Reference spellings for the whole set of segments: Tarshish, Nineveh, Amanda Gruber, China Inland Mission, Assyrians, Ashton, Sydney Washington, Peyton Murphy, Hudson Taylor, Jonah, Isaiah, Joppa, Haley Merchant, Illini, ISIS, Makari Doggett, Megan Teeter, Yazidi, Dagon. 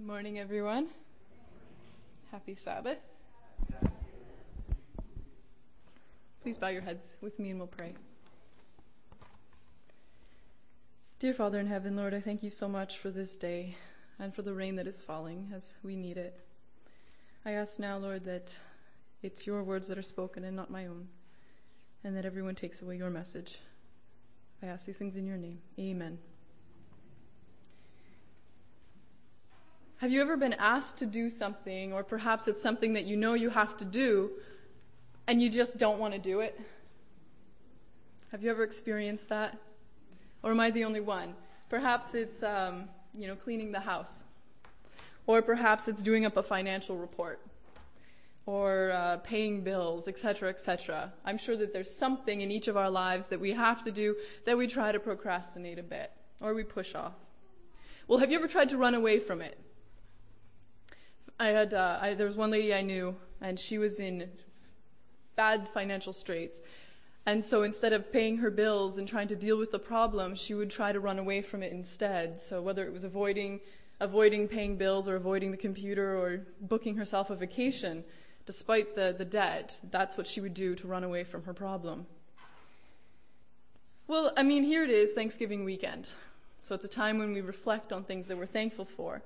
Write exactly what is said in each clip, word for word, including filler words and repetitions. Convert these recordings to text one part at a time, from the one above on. Good morning, everyone. Happy Sabbath. Please bow your heads with me and we'll pray. Dear Father in heaven, Lord, I thank you so much for this day and for the rain that is falling as we need it. I ask now, Lord, that it's your words that are spoken and not my own, and that everyone takes away your message. I ask these things in your name. Amen. Have you ever been asked to do something, or perhaps it's something that you know you have to do, and you just don't want to do it? Have you ever experienced that? Or am I the only one? Perhaps it's, um, you know, cleaning the house. Or perhaps it's doing up a financial report. Or uh, paying bills, et cetera, et cetera. I'm sure that there's something in each of our lives that we have to do that we try to procrastinate a bit, or we push off. Well, have you ever tried to run away from it? I had, uh, I, there was one lady I knew, and she was in bad financial straits. And so instead of paying her bills and trying to deal with the problem, she would try to run away from it instead. So whether it was avoiding, avoiding paying bills, or avoiding the computer, or booking herself a vacation, despite the, the debt, that's what she would do to run away from her problem. Well, I mean, here it is, Thanksgiving weekend. So it's a time when we reflect on things that we're thankful for.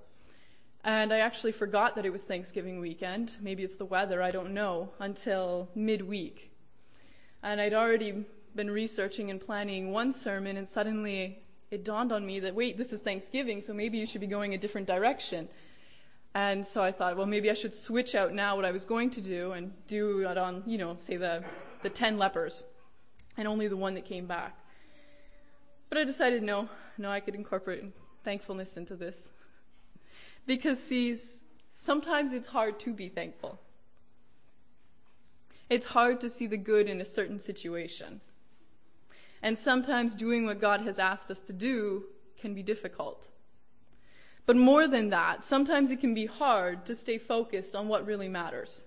And I actually forgot that it was Thanksgiving weekend. Maybe it's the weather, I don't know, until midweek. And I'd already been researching and planning one sermon, and suddenly it dawned on me that, wait, this is Thanksgiving, so maybe you should be going a different direction. And so I thought, well, maybe I should switch out now what I was going to do and do it on, you know, say the, the ten lepers, and only the one that came back. But I decided, no, no, I could incorporate thankfulness into this. Because, see, sometimes it's hard to be thankful. It's hard to see the good in a certain situation. And sometimes doing what God has asked us to do can be difficult. But more than that, sometimes it can be hard to stay focused on what really matters.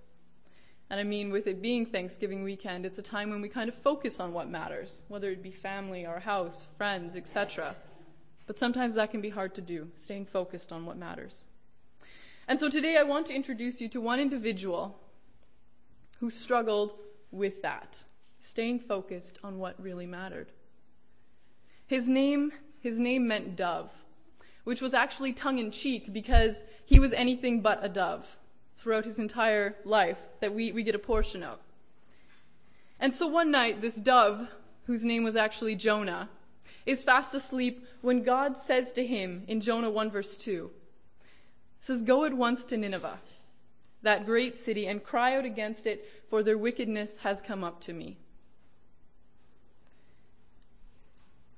And I mean, with it being Thanksgiving weekend, it's a time when we kind of focus on what matters, whether it be family, our house, friends, et cetera. But sometimes that can be hard to do, staying focused on what matters. And so today I want to introduce you to one individual who struggled with that, staying focused on what really mattered. His name, his name meant dove, which was actually tongue-in-cheek because he was anything but a dove throughout his entire life that we, we get a portion of. And so one night, this dove, whose name was actually Jonah, is fast asleep when God says to him in Jonah one verse two, says, "Go at once to Nineveh, that great city, and cry out against it, for their wickedness has come up to me."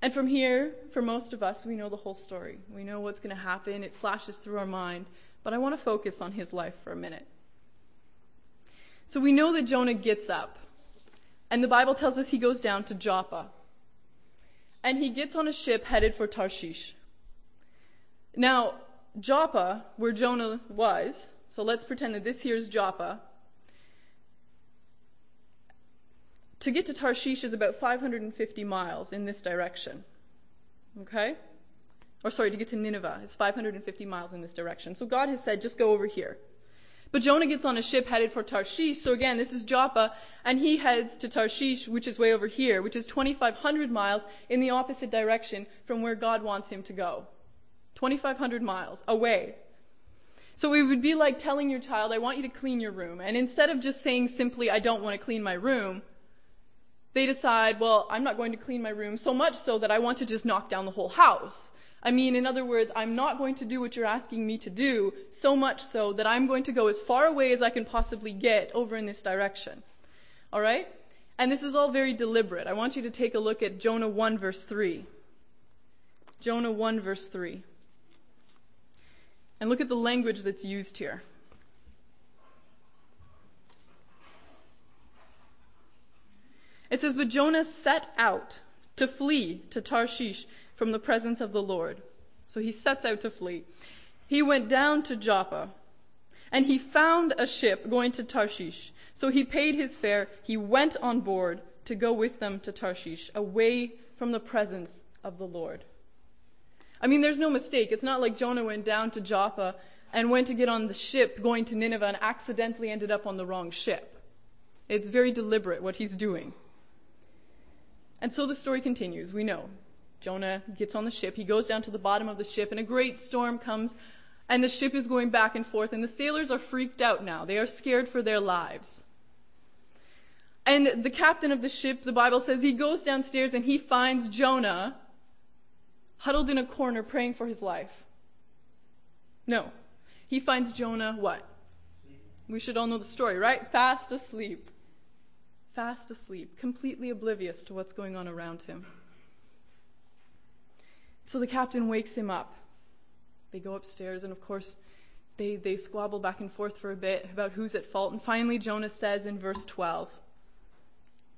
And from here, for most of us, we know the whole story. We know what's going to happen. It flashes through our mind, but I want to focus on his life for a minute. So we know that Jonah gets up, and the Bible tells us he goes down to Joppa. And he gets on a ship headed for Tarshish. Now, Joppa, where Jonah was, so let's pretend that this here's Joppa. To get to Tarshish is about five hundred fifty miles in this direction. Okay? Or sorry, to get to Nineveh is five hundred fifty miles in this direction. So God has said, just go over here. But Jonah gets on a ship headed for Tarshish, so again, this is Joppa, and he heads to Tarshish, which is way over here, which is twenty-five hundred miles in the opposite direction from where God wants him to go. twenty-five hundred miles away. So it would be like telling your child, I want you to clean your room, and instead of just saying simply, I don't want to clean my room, they decide, well, I'm not going to clean my room, so much so that I want to just knock down the whole house. I mean, in other words, I'm not going to do what you're asking me to do, so much so that I'm going to go as far away as I can possibly get over in this direction. All right? And this is all very deliberate. I want you to take a look at Jonah one verse three. Jonah one verse three. And look at the language that's used here. It says, "But Jonah set out to flee to Tarshish from the presence of the Lord." So he sets out to flee. "He went down to Joppa, and he found a ship going to Tarshish. So he paid his fare. He went on board to go with them to Tarshish, away from the presence of the Lord." I mean, there's no mistake. It's not like Jonah went down to Joppa and went to get on the ship going to Nineveh and accidentally ended up on the wrong ship. It's very deliberate what he's doing. And so the story continues. We know Jonah gets on the ship. He goes down to the bottom of the ship, and a great storm comes, and the ship is going back and forth, and the sailors are freaked out now. They are scared for their lives. And the captain of the ship, the Bible says, he goes downstairs and he finds Jonah huddled in a corner praying for his life. No. He finds Jonah what? We should all know the story, right? Fast asleep. Fast asleep, completely oblivious to what's going on around him. So the captain wakes him up. They go upstairs, and of course, they, they squabble back and forth for a bit about who's at fault. And finally, Jonah says in verse twelve,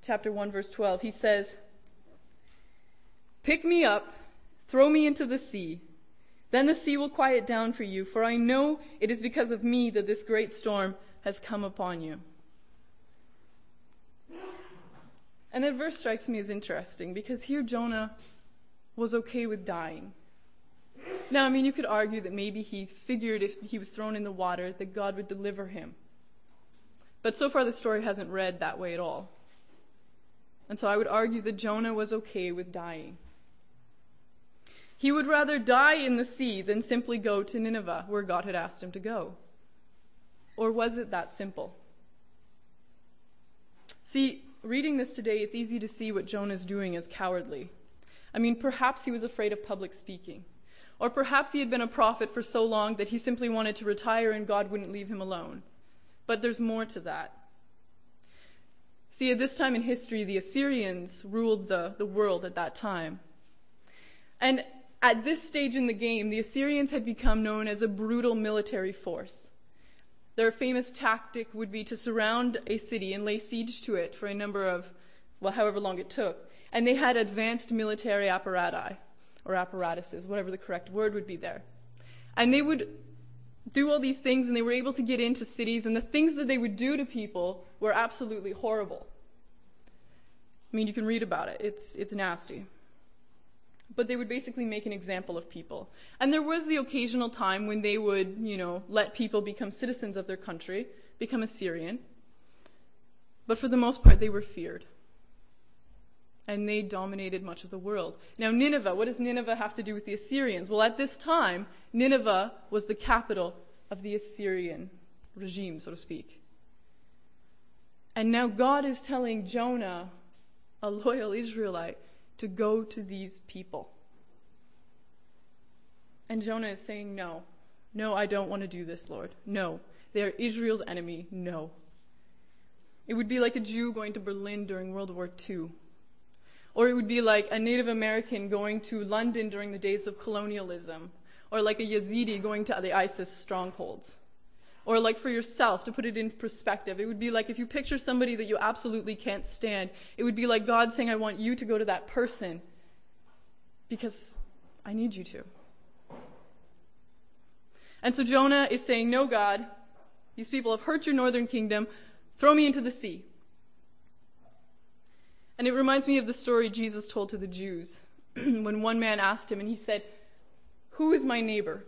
chapter one, verse twelve, he says, "Pick me up, throw me into the sea. Then the sea will quiet down for you, for I know it is because of me that this great storm has come upon you." And that verse strikes me as interesting, because here Jonah was okay with dying. Now, I mean, you could argue that maybe he figured if he was thrown in the water that God would deliver him. But so far the story hasn't read that way at all. And so I would argue that Jonah was okay with dying. He would rather die in the sea than simply go to Nineveh, where God had asked him to go. Or was it that simple? See, reading this today, it's easy to see what Jonah's doing is cowardly. I mean, perhaps he was afraid of public speaking. Or perhaps he had been a prophet for so long that he simply wanted to retire and God wouldn't leave him alone. But there's more to that. See, at this time in history, the Assyrians ruled the, the world at that time. And at this stage in the game, the Assyrians had become known as a brutal military force. Their famous tactic would be to surround a city and lay siege to it for a number of, well, however long it took. And they had advanced military apparatus, or apparatuses, whatever the correct word would be there. And they would do all these things, and they were able to get into cities, and the things that they would do to people were absolutely horrible. I mean, you can read about it. It's, it's nasty. But they would basically make an example of people. And there was the occasional time when they would, you know, let people become citizens of their country, become Assyrian. But for the most part, they were feared. And they dominated much of the world. Now, Nineveh, what does Nineveh have to do with the Assyrians? Well, at this time, Nineveh was the capital of the Assyrian regime, so to speak. And now God is telling Jonah, a loyal Israelite, to go to these people. And Jonah is saying, no, no, I don't want to do this, Lord. No, they are Israel's enemy. No. It would be like a Jew going to Berlin during World War Two. Or it would be like a Native American going to London during the days of colonialism. Or like a Yazidi going to the ISIS strongholds. Or like for yourself, to put it in perspective, it would be like if you picture somebody that you absolutely can't stand, it would be like God saying, I want you to go to that person because I need you to. And so Jonah is saying, no, God, these people have hurt your northern kingdom. Throw me into the sea. And it reminds me of the story Jesus told to the Jews when one man asked him, and he said, who is my neighbor?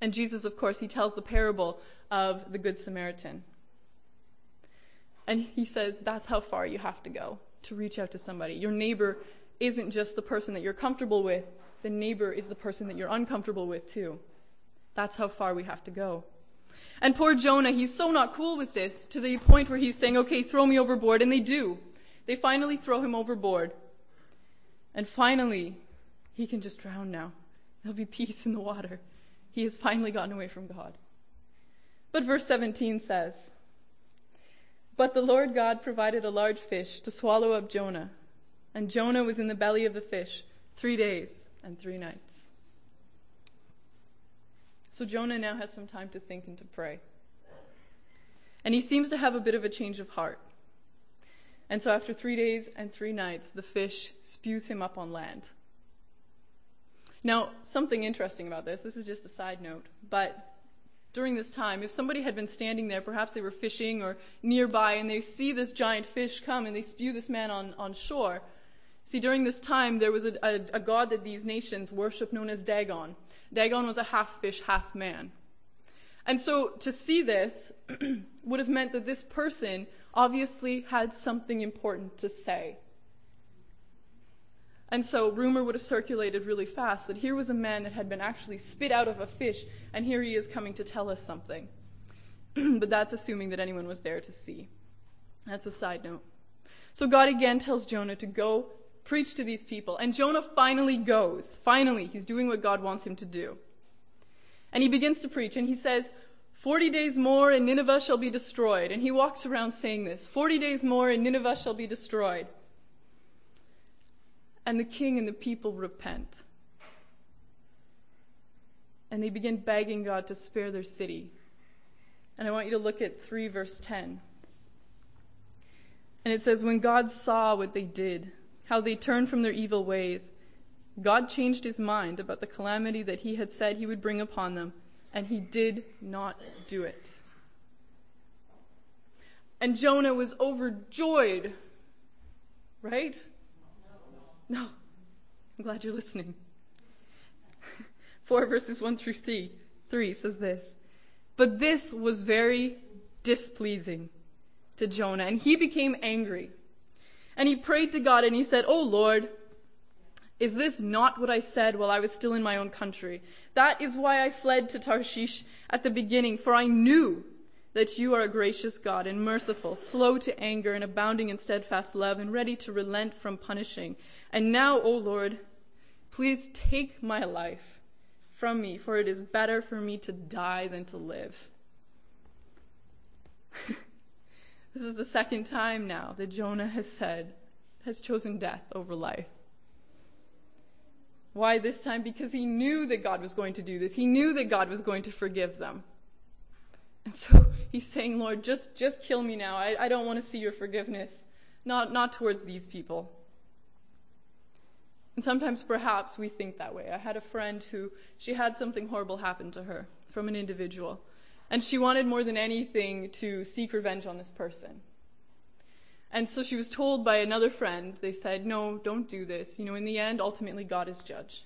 And Jesus, of course, he tells the parable of the Good Samaritan. And he says, that's how far you have to go to reach out to somebody. Your neighbor isn't just the person that you're comfortable with. The neighbor is the person that you're uncomfortable with, too. That's how far we have to go. And poor Jonah, he's so not cool with this, to the point where he's saying, okay, throw me overboard. And they do. They finally throw him overboard. And finally, he can just drown now. There'll be peace in the water. He has finally gotten away from God. But verse seventeen says, "But the Lord God provided a large fish to swallow up Jonah, and Jonah was in the belly of the fish three days and three nights." So Jonah now has some time to think and to pray. And he seems to have a bit of a change of heart. And so after three days and three nights, the fish spews him up on land. Now, something interesting about this, this is just a side note, but during this time, if somebody had been standing there, perhaps they were fishing or nearby, and they see this giant fish come and they spew this man on, on shore. See, during this time, there was a, a, a god that these nations worship known as Dagon. Dagon was a half fish, half man. And so to see this would have meant that this person obviously had something important to say. And so rumor would have circulated really fast that here was a man that had been actually spit out of a fish, and here he is coming to tell us something. But that's assuming that anyone was there to see. That's a side note. So God again tells Jonah to go preach to these people. And Jonah finally goes. Finally, he's doing what God wants him to do. And he begins to preach, and he says, forty days more and Nineveh shall be destroyed. And he walks around saying this, forty days more and Nineveh shall be destroyed. And the king and the people repent. And they begin begging God to spare their city. And I want you to look at three verse ten. And it says, when God saw what they did, how they turned from their evil ways, God changed his mind about the calamity that he had said he would bring upon them, and he did not do it. And Jonah was overjoyed, right? No. I'm glad you're listening. four verses one through three says this. But this was very displeasing to Jonah, and he became angry. And he prayed to God, and he said, oh Lord, is this not what I said while I was still in my own country? That is why I fled to Tarshish at the beginning, for I knew that you are a gracious God and merciful, slow to anger and abounding in steadfast love and ready to relent from punishing. And now, O Lord, please take my life from me, for it is better for me to die than to live. This is the second time now that Jonah has said, has chosen death over life. Why this time? Because he knew that God was going to do this. He knew that God was going to forgive them. And so he's saying, Lord, just, just kill me now. I, I don't want to see your forgiveness. Not, not towards these people. And sometimes perhaps we think that way. I had a friend who, she had something horrible happen to her from an individual. And she wanted more than anything to seek revenge on this person. And so she was told by another friend, they said, no, don't do this. You know, in the end, ultimately God is judge.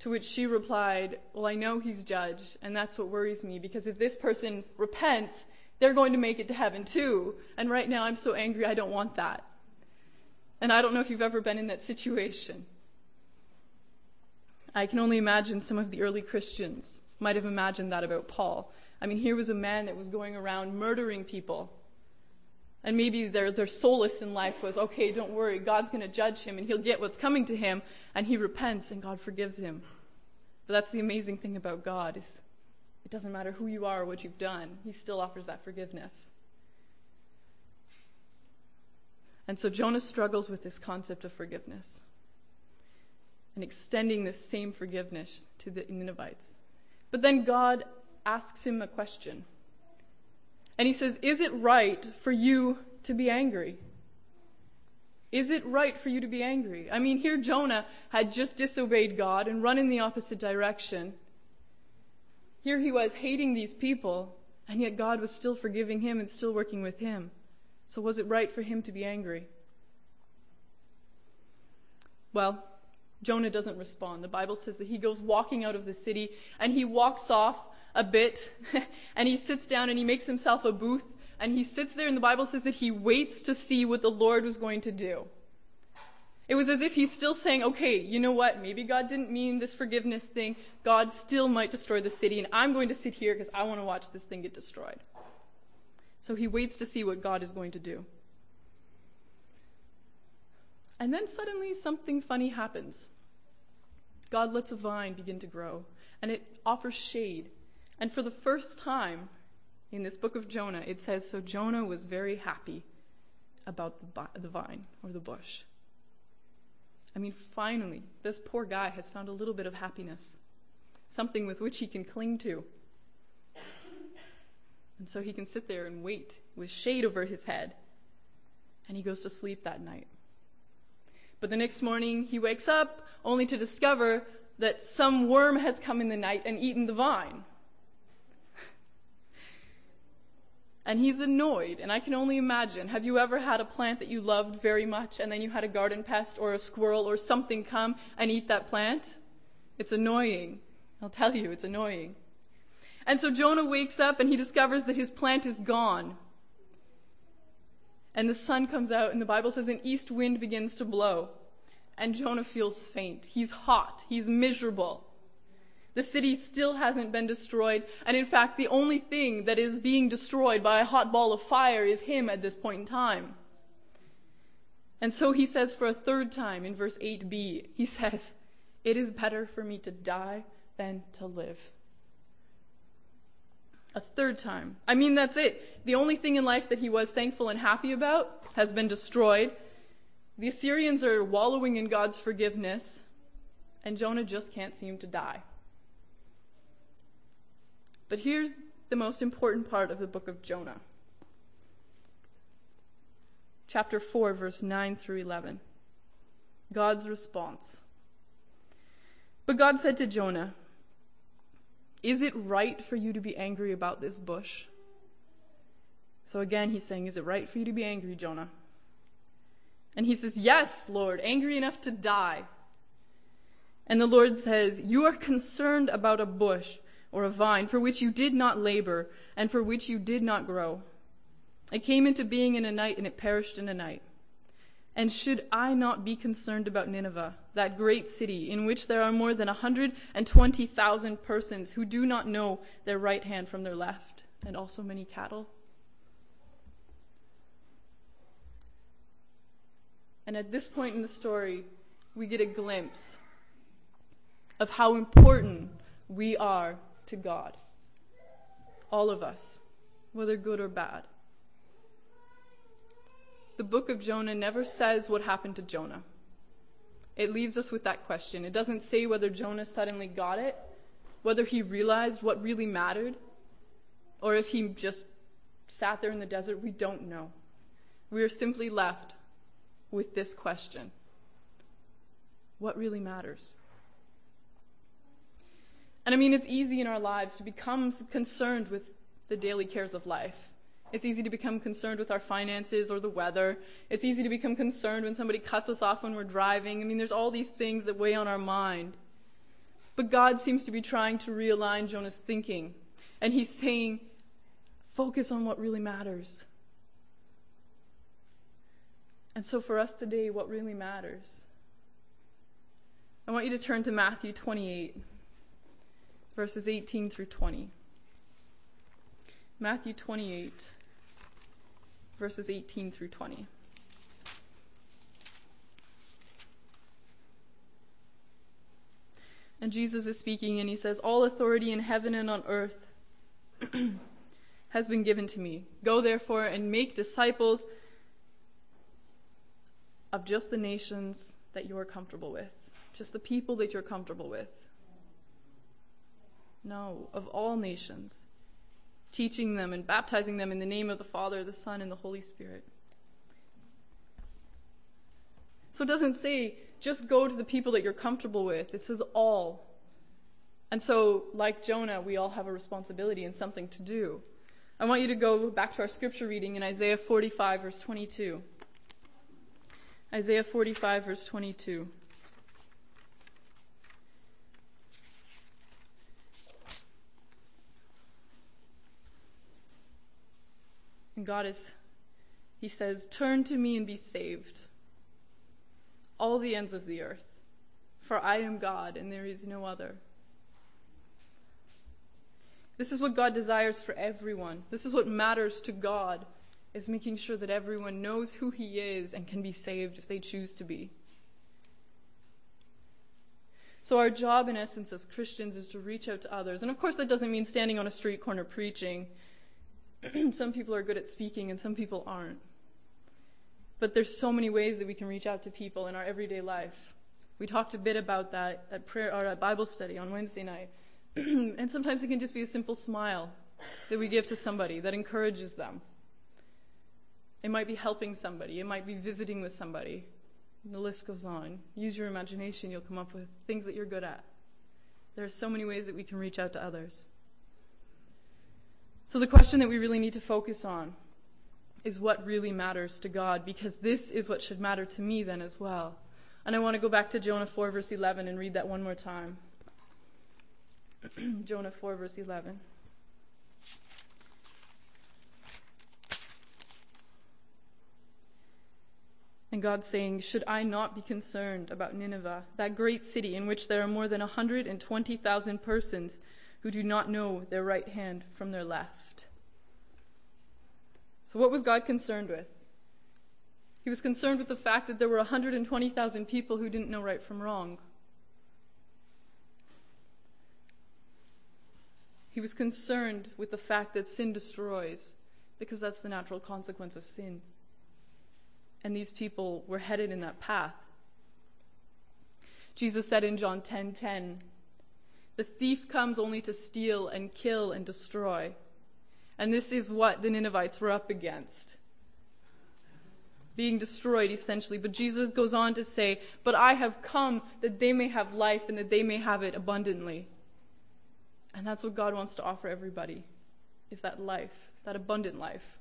To which she replied, well, I know he's judge, and that's what worries me, because if this person repents, they're going to make it to heaven too. And right now I'm so angry, I don't want that. And I don't know if you've ever been in that situation. I can only imagine some of the early Christians might have imagined that about Paul. I mean, here was a man that was going around murdering people. And maybe their, their solace in life was, okay, don't worry, God's going to judge him and he'll get what's coming to him, and he repents and God forgives him. But that's the amazing thing about God, is it doesn't matter who you are or what you've done, he still offers that forgiveness. And so Jonah struggles with this concept of forgiveness and extending this same forgiveness to the Ninevites. But then God asks him a question. And he says, is it right for you to be angry? Is it right for you to be angry? I mean, here Jonah had just disobeyed God and run in the opposite direction. Here he was hating these people, and yet God was still forgiving him and still working with him. So was it right for him to be angry? Well, Jonah doesn't respond. The Bible says that he goes walking out of the city, and he walks off a bit, and he sits down and he makes himself a booth, and he sits there, and the Bible says that he waits to see what the Lord was going to do. It was as if he's still saying, okay, you know what, maybe God didn't mean this forgiveness thing, God still might destroy the city, and I'm going to sit here because I want to watch this thing get destroyed. So he waits to see what God is going to do. And then suddenly something funny happens. God lets a vine begin to grow, and it offers shade. And for the first time in this book of Jonah, it says, so Jonah was very happy about the vine or the bush. I mean, finally, this poor guy has found a little bit of happiness, something with which he can cling to. And so he can sit there and wait with shade over his head. And he goes to sleep that night. But the next morning, he wakes up only to discover that some worm has come in the night and eaten the vine. And he's annoyed, and I can only imagine. Have you ever had a plant that you loved very much, and then you had a garden pest or a squirrel or something come and eat that plant? It's annoying. I'll tell you, it's annoying. And so Jonah wakes up and he discovers that his plant is gone. And the sun comes out, and the Bible says an east wind begins to blow. And Jonah feels faint. He's hot. He's miserable. The city still hasn't been destroyed. And in fact, the only thing that is being destroyed by a hot ball of fire is him at this point in time. And so he says for a third time in verse eight b, he says, "It is better for me to die than to live." A third time. I mean, that's it. The only thing in life that he was thankful and happy about has been destroyed. The Assyrians are wallowing in God's forgiveness, and Jonah just can't seem to die. But here's the most important part of the book of Jonah. Chapter four, verse nine through eleven. God's response. But God said to Jonah, "Is it right for you to be angry about this bush?" So again, he's saying, is it right for you to be angry, Jonah? And he says, "Yes, Lord, angry enough to die." And the Lord says, "You are concerned about a bush or a vine for which you did not labor and for which you did not grow. It came into being in a night and it perished in a night. And should I not be concerned about Nineveh, that great city in which there are more than one hundred twenty thousand persons who do not know their right hand from their left, and also many cattle?" And at this point in the story, we get a glimpse of how important we are to God. All of us, whether good or bad. The book of Jonah never says what happened to Jonah. It leaves us with that question. It doesn't say whether Jonah suddenly got it, whether he realized what really mattered, or if he just sat there in the desert. We don't know. We are simply left with this question. What really matters? And I mean, it's easy in our lives to become concerned with the daily cares of life. It's easy to become concerned with our finances or the weather. It's easy to become concerned when somebody cuts us off when we're driving. I mean, there's all these things that weigh on our mind. But God seems to be trying to realign Jonah's thinking. And he's saying, focus on what really matters. And so for us today, what really matters? I want you to turn to Matthew twenty-eight, verses eighteen through twenty. Matthew twenty-eight, verses eighteen through twenty. And Jesus is speaking, and he says, "All authority in heaven and on earth has been given to me. Go therefore and make disciples of just the nations that you are comfortable with, just the people that you're comfortable with. No, of all nations, teaching them and baptizing them in the name of the Father, the Son, and the Holy Spirit." So it doesn't say just go to the people that you're comfortable with. It says all. And so, like Jonah, we all have a responsibility and something to do. I want you to go back to our scripture reading in Isaiah forty-five, verse twenty-two. Isaiah forty-five, verse twenty-two. And God is, he says, "Turn to me and be saved, all the ends of the earth, for I am God and there is no other." This is what God desires for everyone. This is what matters to God, is making sure that everyone knows who he is and can be saved if they choose to be. So our job, in essence, as Christians is to reach out to others. And of course, that doesn't mean standing on a street corner preaching. Some people are good at speaking and some people aren't. But there's so many ways that we can reach out to people in our everyday life. We talked a bit about that at prayer or at Bible study on Wednesday night. And sometimes it can just be a simple smile that we give to somebody that encourages them. It might be helping somebody. It might be visiting with somebody. And the list goes on. Use your imagination. You'll come up with things that you're good at. There are so many ways that we can reach out to others. So the question that we really need to focus on is what really matters to God, because this is what should matter to me then as well. And I want to go back to Jonah four, verse eleven, and read that one more time. Jonah four, verse eleven. And God's saying, should I not be concerned about Nineveh, that great city in which there are more than one hundred twenty thousand persons who do not know their right hand from their left? So what was God concerned with? He was concerned with the fact that there were one hundred twenty thousand people who didn't know right from wrong. He was concerned with the fact that sin destroys, because that's the natural consequence of sin. And these people were headed in that path. Jesus said in John ten ten, the thief comes only to steal and kill and destroy. And this is what the Ninevites were up against. Being destroyed, essentially. But Jesus goes on to say, but I have come that they may have life and that they may have it abundantly. And that's what God wants to offer everybody, is that life, that abundant life.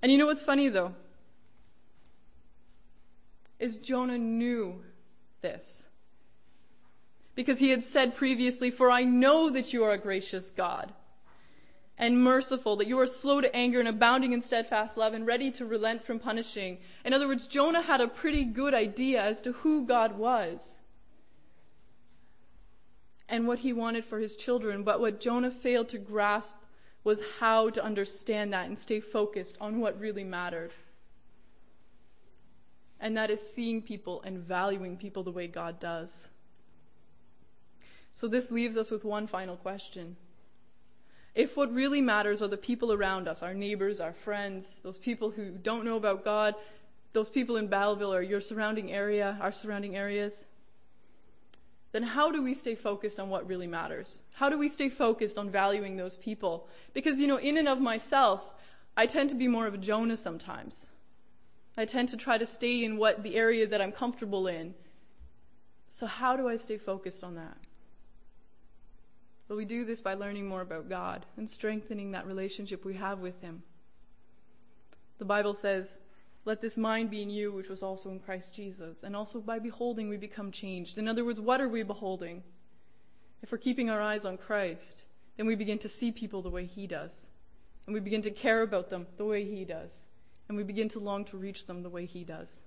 And you know what's funny, though? Is Jonah knew this. Because he had said previously, for I know that you are a gracious God and merciful, that you are slow to anger and abounding in steadfast love and ready to relent from punishing. In other words, Jonah had a pretty good idea as to who God was and what he wanted for his children. But what Jonah failed to grasp was how to understand that and stay focused on what really mattered. And that is seeing people and valuing people the way God does. So this leaves us with one final question. If what really matters are the people around us, our neighbors, our friends, those people who don't know about God, those people in Balleville or your surrounding area, our surrounding areas, then how do we stay focused on what really matters? How do we stay focused on valuing those people? Because, you know, in and of myself, I tend to be more of a Jonah sometimes. I tend to try to stay in what the area that I'm comfortable in. So how do I stay focused on that? But we do this by learning more about God and strengthening that relationship we have with Him. The Bible says, let this mind be in you, which was also in Christ Jesus. And also by beholding, we become changed. In other words, what are we beholding? If we're keeping our eyes on Christ, then we begin to see people the way He does. And we begin to care about them the way He does. And we begin to long to reach them the way He does.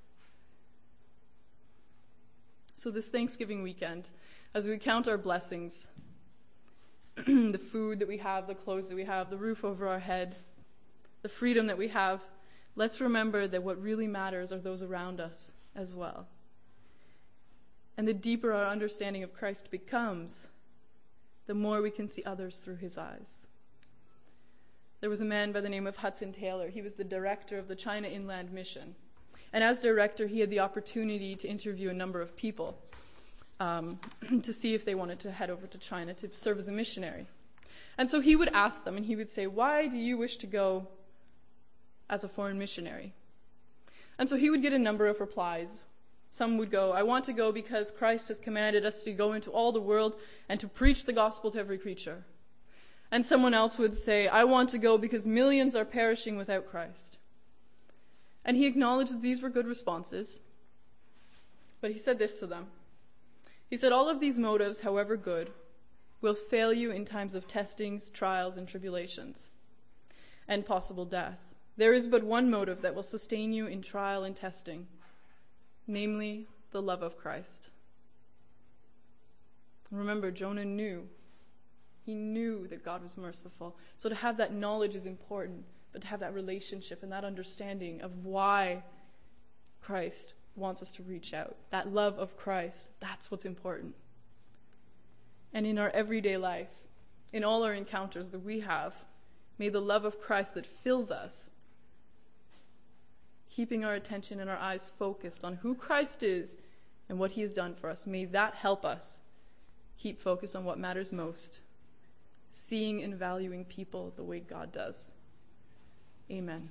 So this Thanksgiving weekend, as we count our blessings, the food that we have, the clothes that we have, the roof over our head, the freedom that we have, let's remember that what really matters are those around us as well. And the deeper our understanding of Christ becomes, the more we can see others through His eyes. There was a man by the name of Hudson Taylor. He was the director of the China Inland Mission. And as director, he had the opportunity to interview a number of people. Um, to see if they wanted to head over to China to serve as a missionary. And so he would ask them, and he would say, why do you wish to go as a foreign missionary? And so he would get a number of replies. Some would go, I want to go because Christ has commanded us to go into all the world and to preach the gospel to every creature. And someone else would say, I want to go because millions are perishing without Christ. And he acknowledged that these were good responses, but he said this to them. He said, all of these motives, however good, will fail you in times of testings, trials, and tribulations, and possible death. There is but one motive that will sustain you in trial and testing, namely the love of Christ. Remember, Jonah knew. He knew that God was merciful. So to have that knowledge is important, but to have that relationship and that understanding of why Christ wants us to reach out. That love of Christ, that's what's important. And in our everyday life, in all our encounters that we have, may the love of Christ that fills us, keeping our attention and our eyes focused on who Christ is and what He has done for us, may that help us keep focused on what matters most, seeing and valuing people the way God does. Amen.